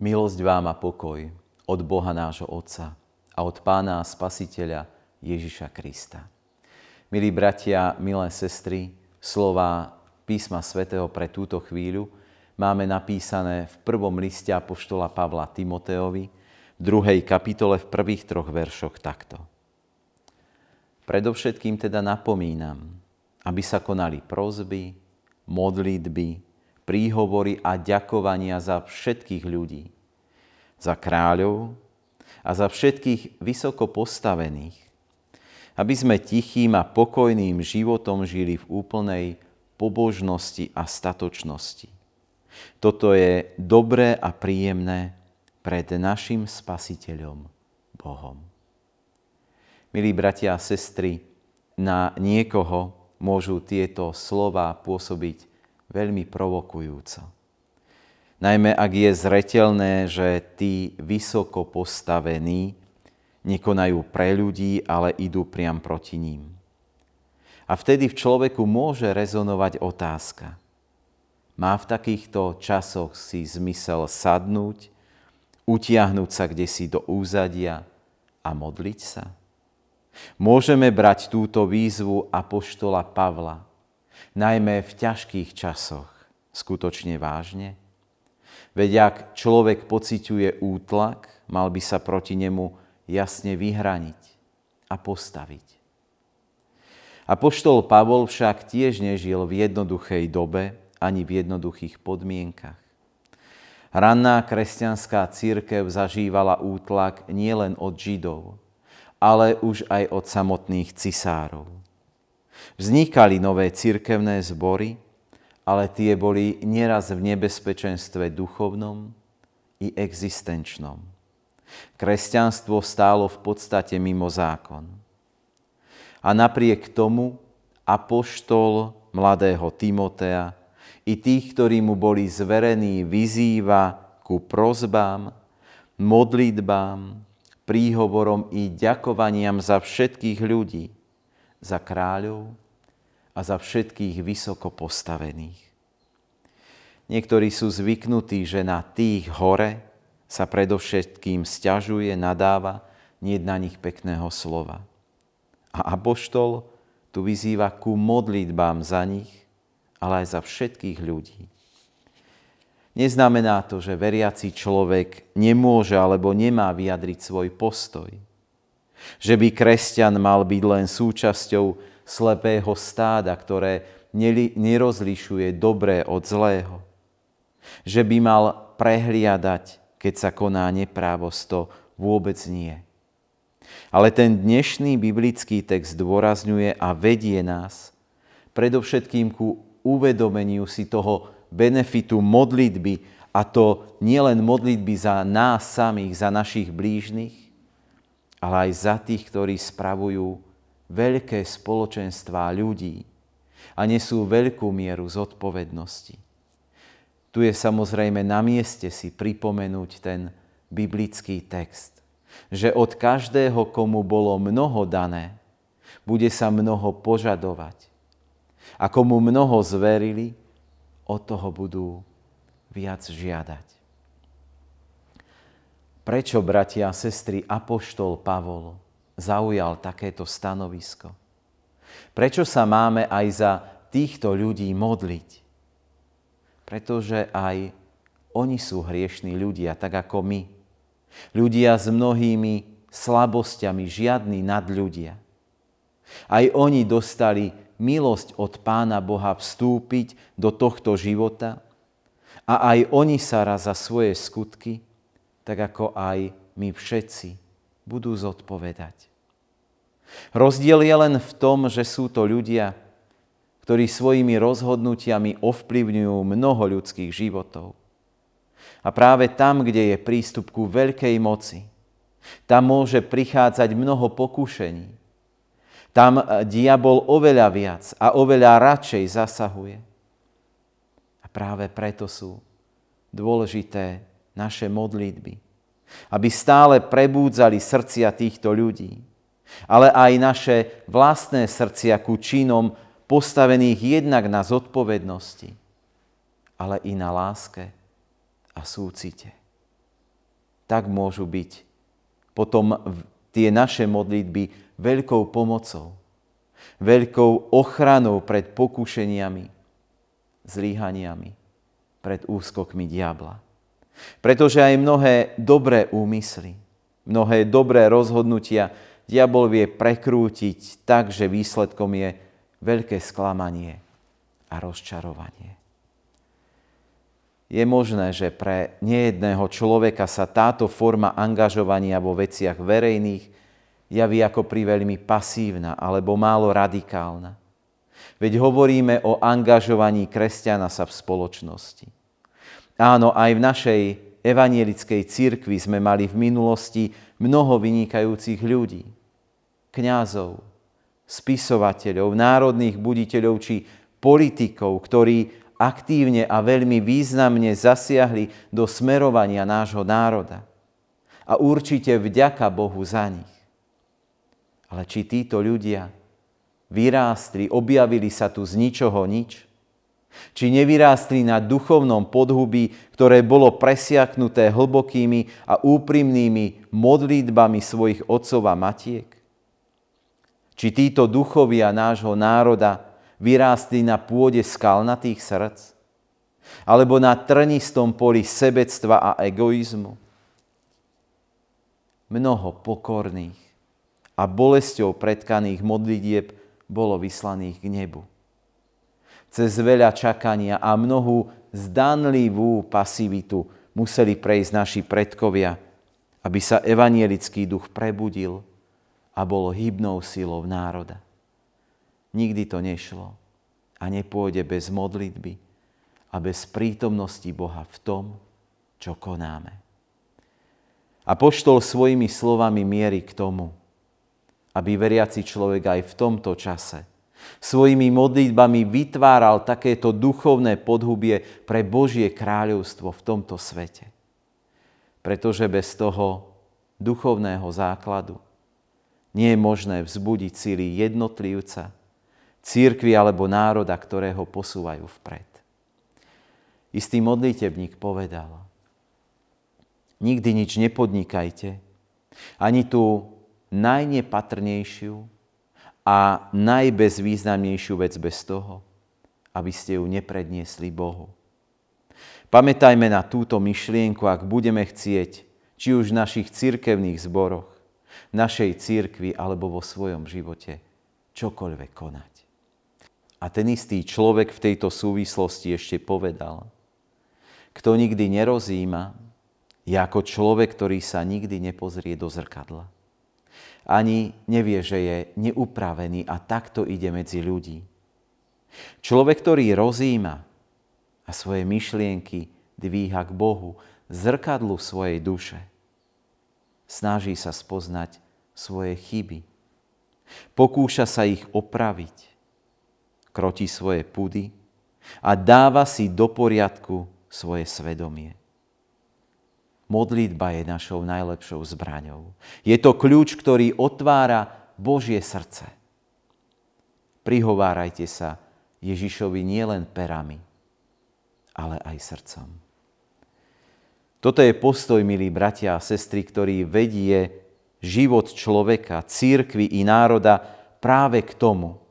Milosť vám a pokoj od Boha nášho Otca a od Pána a Spasiteľa Ježiša Krista. Milí bratia, milé sestry, slová písma svätého pre túto chvíľu máme napísané v prvom liste apoštola Pavla Timoteovi, v 2. kapitole v prvých 3 veršoch takto. Predovšetkým teda napomínam, aby sa konali prosby, modlitby, príhovory a ďakovania za všetkých ľudí, za kráľov a za všetkých vysoko postavených, aby sme tichým a pokojným životom žili v úplnej pobožnosti a statočnosti. Toto je dobré a príjemné pred našim Spasiteľom Bohom. Milí bratia a sestry, na niekoho môžu tieto slová pôsobiť veľmi provokujúco. Najmä ak je zreteľné, že tí vysoko postavení nekonajú pre ľudí, ale idú priam proti ním. A vtedy v človeku môže rezonovať otázka. Má v takýchto časoch si zmysel sadnúť, utiahnuť sa kdesi do úzadia a modliť sa? Môžeme brať túto výzvu apoštola Pavla, najmä v ťažkých časoch, skutočne vážne? Veď ak človek pociťuje útlak, mal by sa proti nemu jasne vyhraniť a postaviť. Apoštol Pavol však tiež nežil v jednoduchej dobe ani v jednoduchých podmienkach. Ranná kresťanská cirkev zažívala útlak nielen od Židov, ale už aj od samotných cisárov. Vznikali nové cirkevné zbory, ale tie boli nieraz v nebezpečenstve duchovnom i existenčnom. Kresťanstvo stálo v podstate mimo zákon. A napriek tomu apoštol mladého Timotea i tých, ktorí mu boli zverení, vyzýva ku prosbám, modlitbám, príhovorom i ďakovaniam za všetkých ľudí, za kráľov a za všetkých vysoko postavených. Niektorí sú zvyknutí, že na tých hore sa predovšetkým sťažuje, nadáva, nie je na nich pekného slova. A apoštol tu vyzýva ku modlitbám za nich, ale aj za všetkých ľudí. Neznamená to, že veriaci človek nemôže alebo nemá vyjadriť svoj postoj. Že by kresťan mal byť len súčasťou slepého stáda, ktoré nerozlišuje dobré od zlého. Že by mal prehliadať, keď sa koná neprávosto, vôbec nie. Ale ten dnešný biblický text zdôrazňuje a vedie nás predovšetkým ku uvedomeniu si toho benefitu modlitby, a to nielen modlitby za nás samých, za našich blížnych, ale aj za tých, ktorí spravujú veľké spoločenstvá ľudí a nesú veľkú mieru zodpovednosti. Tu je samozrejme na mieste si pripomenúť ten biblický text, že od každého, komu bolo mnoho dané, bude sa mnoho požadovať. A komu mnoho zverili, od toho budú viac žiadať. Prečo, bratia a sestry, apoštol Pavol zaujal takéto stanovisko? Prečo sa máme aj za týchto ľudí modliť? Pretože aj oni sú hriešní ľudia, tak ako my. Ľudia s mnohými slabosťami, žiadni nad ľudia. Aj oni dostali milosť od Pána Boha vstúpiť do tohto života a aj oni sa raz za svoje skutky, tak ako aj my všetci, budú zodpovedať. Rozdiel je len v tom, že sú to ľudia, ktorí svojimi rozhodnutiami ovplyvňujú mnoho ľudských životov. A práve tam, kde je prístup ku veľkej moci, tam môže prichádzať mnoho pokušení. Tam diabol oveľa viac a oveľa radšej zasahuje. A práve preto sú dôležité naše modlitby, aby stále prebúdzali srdcia týchto ľudí, ale aj naše vlastné srdcia ku činom postavených jednak na zodpovednosti, ale i na láske a súcite. tak môžu byť potom tie naše modlitby veľkou pomocou, veľkou ochranou pred pokúšeniami, zlíhaniami, pred úskokmi diabla. Pretože aj mnohé dobré úmysly, mnohé dobré rozhodnutia diabol vie prekrútiť tak, že výsledkom je veľké sklamanie a rozčarovanie. Je možné, že pre nejedného človeka sa táto forma angažovania vo veciach verejných javí ako priveľmi pasívna alebo málo radikálna. Veď hovoríme o angažovaní kresťana sa v spoločnosti. Áno, aj v našej evangelickej cirkvi sme mali v minulosti mnoho vynikajúcich ľudí. Kňazov, spisovateľov, národných buditeľov či politikov, ktorí aktívne a veľmi významne zasiahli do smerovania nášho národa. A určite vďaka Bohu za nich. Ale či títo ľudia vyrástli, objavili sa tu z ničoho nič? Či nevyrástli na duchovnom podhubí, ktoré bolo presiaknuté hlbokými a úprimnými modlitbami svojich otcov a matiek? Či títo duchovia nášho národa vyrástli na pôde skalnatých srdc? Alebo na trnistom poli sebectva a egoizmu? Mnoho pokorných a bolesťou pretkaných modlitieb bolo vyslaných k nebu. Cez veľa čakania a mnohú zdanlivú pasivitu museli prejsť naši predkovia, aby sa evangelický duch prebudil a bol hybnou silou národa. Nikdy to nešlo a nepôjde bez modlitby a bez prítomnosti Boha v tom, čo konáme. Apoštol svojimi slovami mierí k tomu, aby veriaci človek aj v tomto čase svojimi modlitbami vytváral takéto duchovné podhubie pre Božie kráľovstvo v tomto svete. Pretože bez toho duchovného základu nie je možné vzbudiť síly jednotlivca, cirkvi alebo národa, ktoré ho posúvajú vpred. Istý modlitebník povedal: nikdy nič nepodnikajte, ani tú najnepatrnejšiu a najbezvýznamnejšiu vec bez toho, aby ste ju nepredniesli Bohu. Pamätajme na túto myšlienku, ak budeme chcieť, či už v našich cirkevných zboroch, našej cirkvi alebo vo svojom živote čokoľvek konať. A ten istý človek v tejto súvislosti ešte povedal: kto nikdy nerozíma, je ako človek, ktorý sa nikdy nepozrie do zrkadla. Ani nevie, že je neupravený a takto ide medzi ľudí. Človek, ktorý rozíma a svoje myšlienky dvíha k Bohu, zrkadlu svojej duše, snaží sa spoznať svoje chyby. Pokúša sa ich opraviť. Kroti svoje pudy a dáva si do poriadku svoje svedomie. Modlitba je našou najlepšou zbraňou. Je to kľúč, ktorý otvára Božie srdce. Prihovárajte sa Ježišovi nielen perami, ale aj srdcom. Toto je postoj, milí bratia a sestry, ktorý vedie život človeka, cirkvi i národa práve k tomu,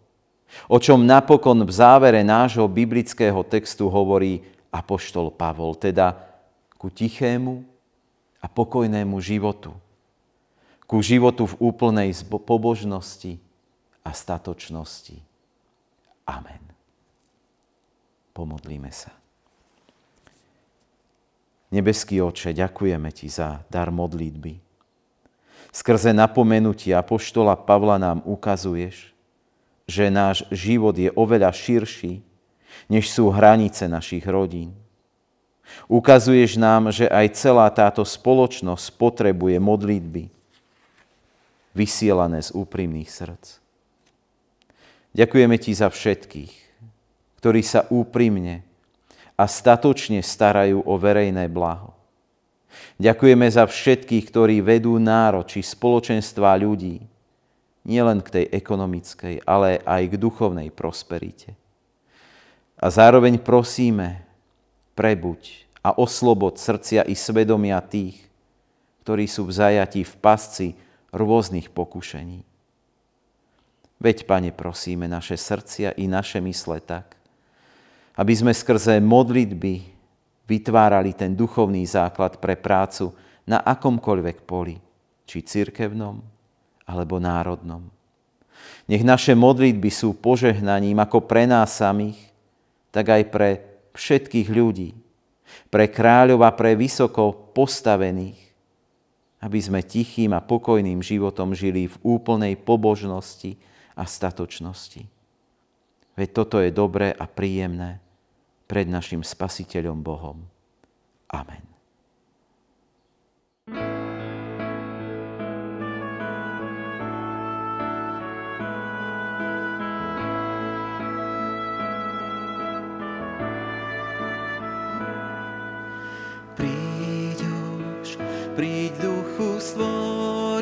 o čom napokon v závere nášho biblického textu hovorí apoštol Pavol, teda ku tichému a pokojnému životu, ku životu v úplnej pobožnosti a statočnosti. Amen. Pomodlíme sa. Nebeský Otče, ďakujeme Ti za dar modlitby. Skrze napomenutie apoštola Pavla nám ukazuješ, že náš život je oveľa širší, než sú hranice našich rodín. Ukazuješ nám, že aj celá táto spoločnosť potrebuje modlitby, vysielané z úprimných srdc. Ďakujeme Ti za všetkých, ktorí sa úprimne a statočne starajú o verejné blaho. Ďakujeme za všetkých, ktorí vedú národ či spoločenstvá ľudí, nielen k tej ekonomickej, ale aj k duchovnej prosperite. A zároveň prosíme, prebuď a oslobod srdcia i svedomia tých, ktorí sú v zajatí v pasci rôznych pokušení. Veď, Pane, prosíme naše srdcia i naše mysle tak, aby sme skrze modlitby vytvárali ten duchovný základ pre prácu na akomkoľvek poli, či cirkevnom, alebo národnom. Nech naše modlitby sú požehnaním ako pre nás samých, tak aj pre všetkých ľudí, pre kráľov a pre vysoko postavených, aby sme tichým a pokojným životom žili v úplnej pobožnosti a statočnosti. Veď toto je dobré a príjemné pred našim Spasiteľom Bohom. Amen. Príď Duchu Stvoriteľu,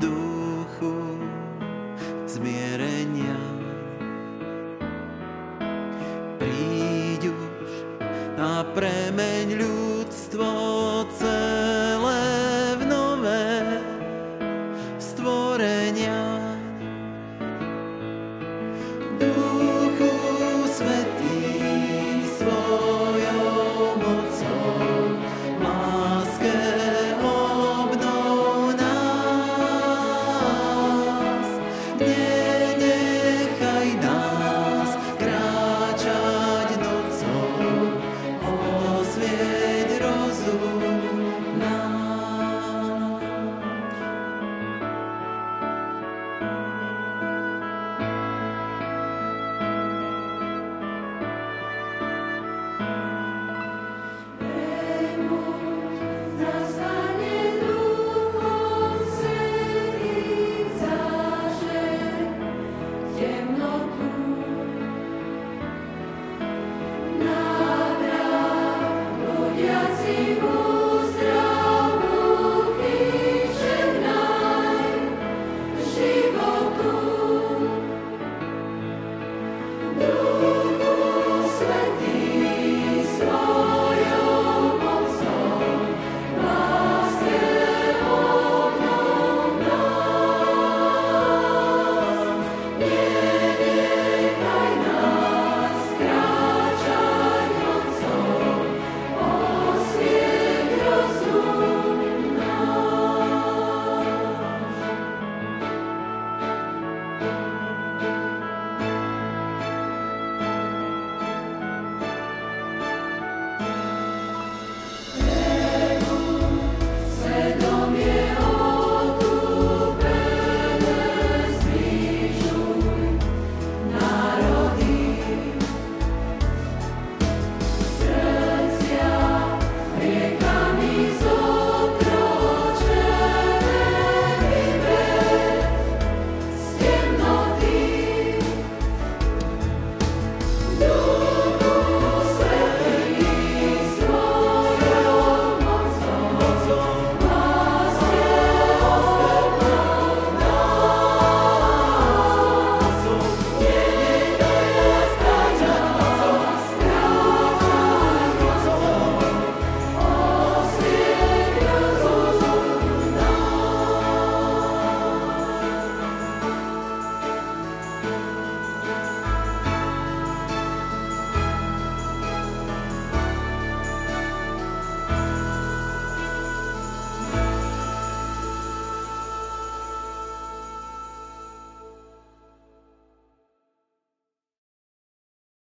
Duchu zmierenia. Príď už a premeň ľudstvo.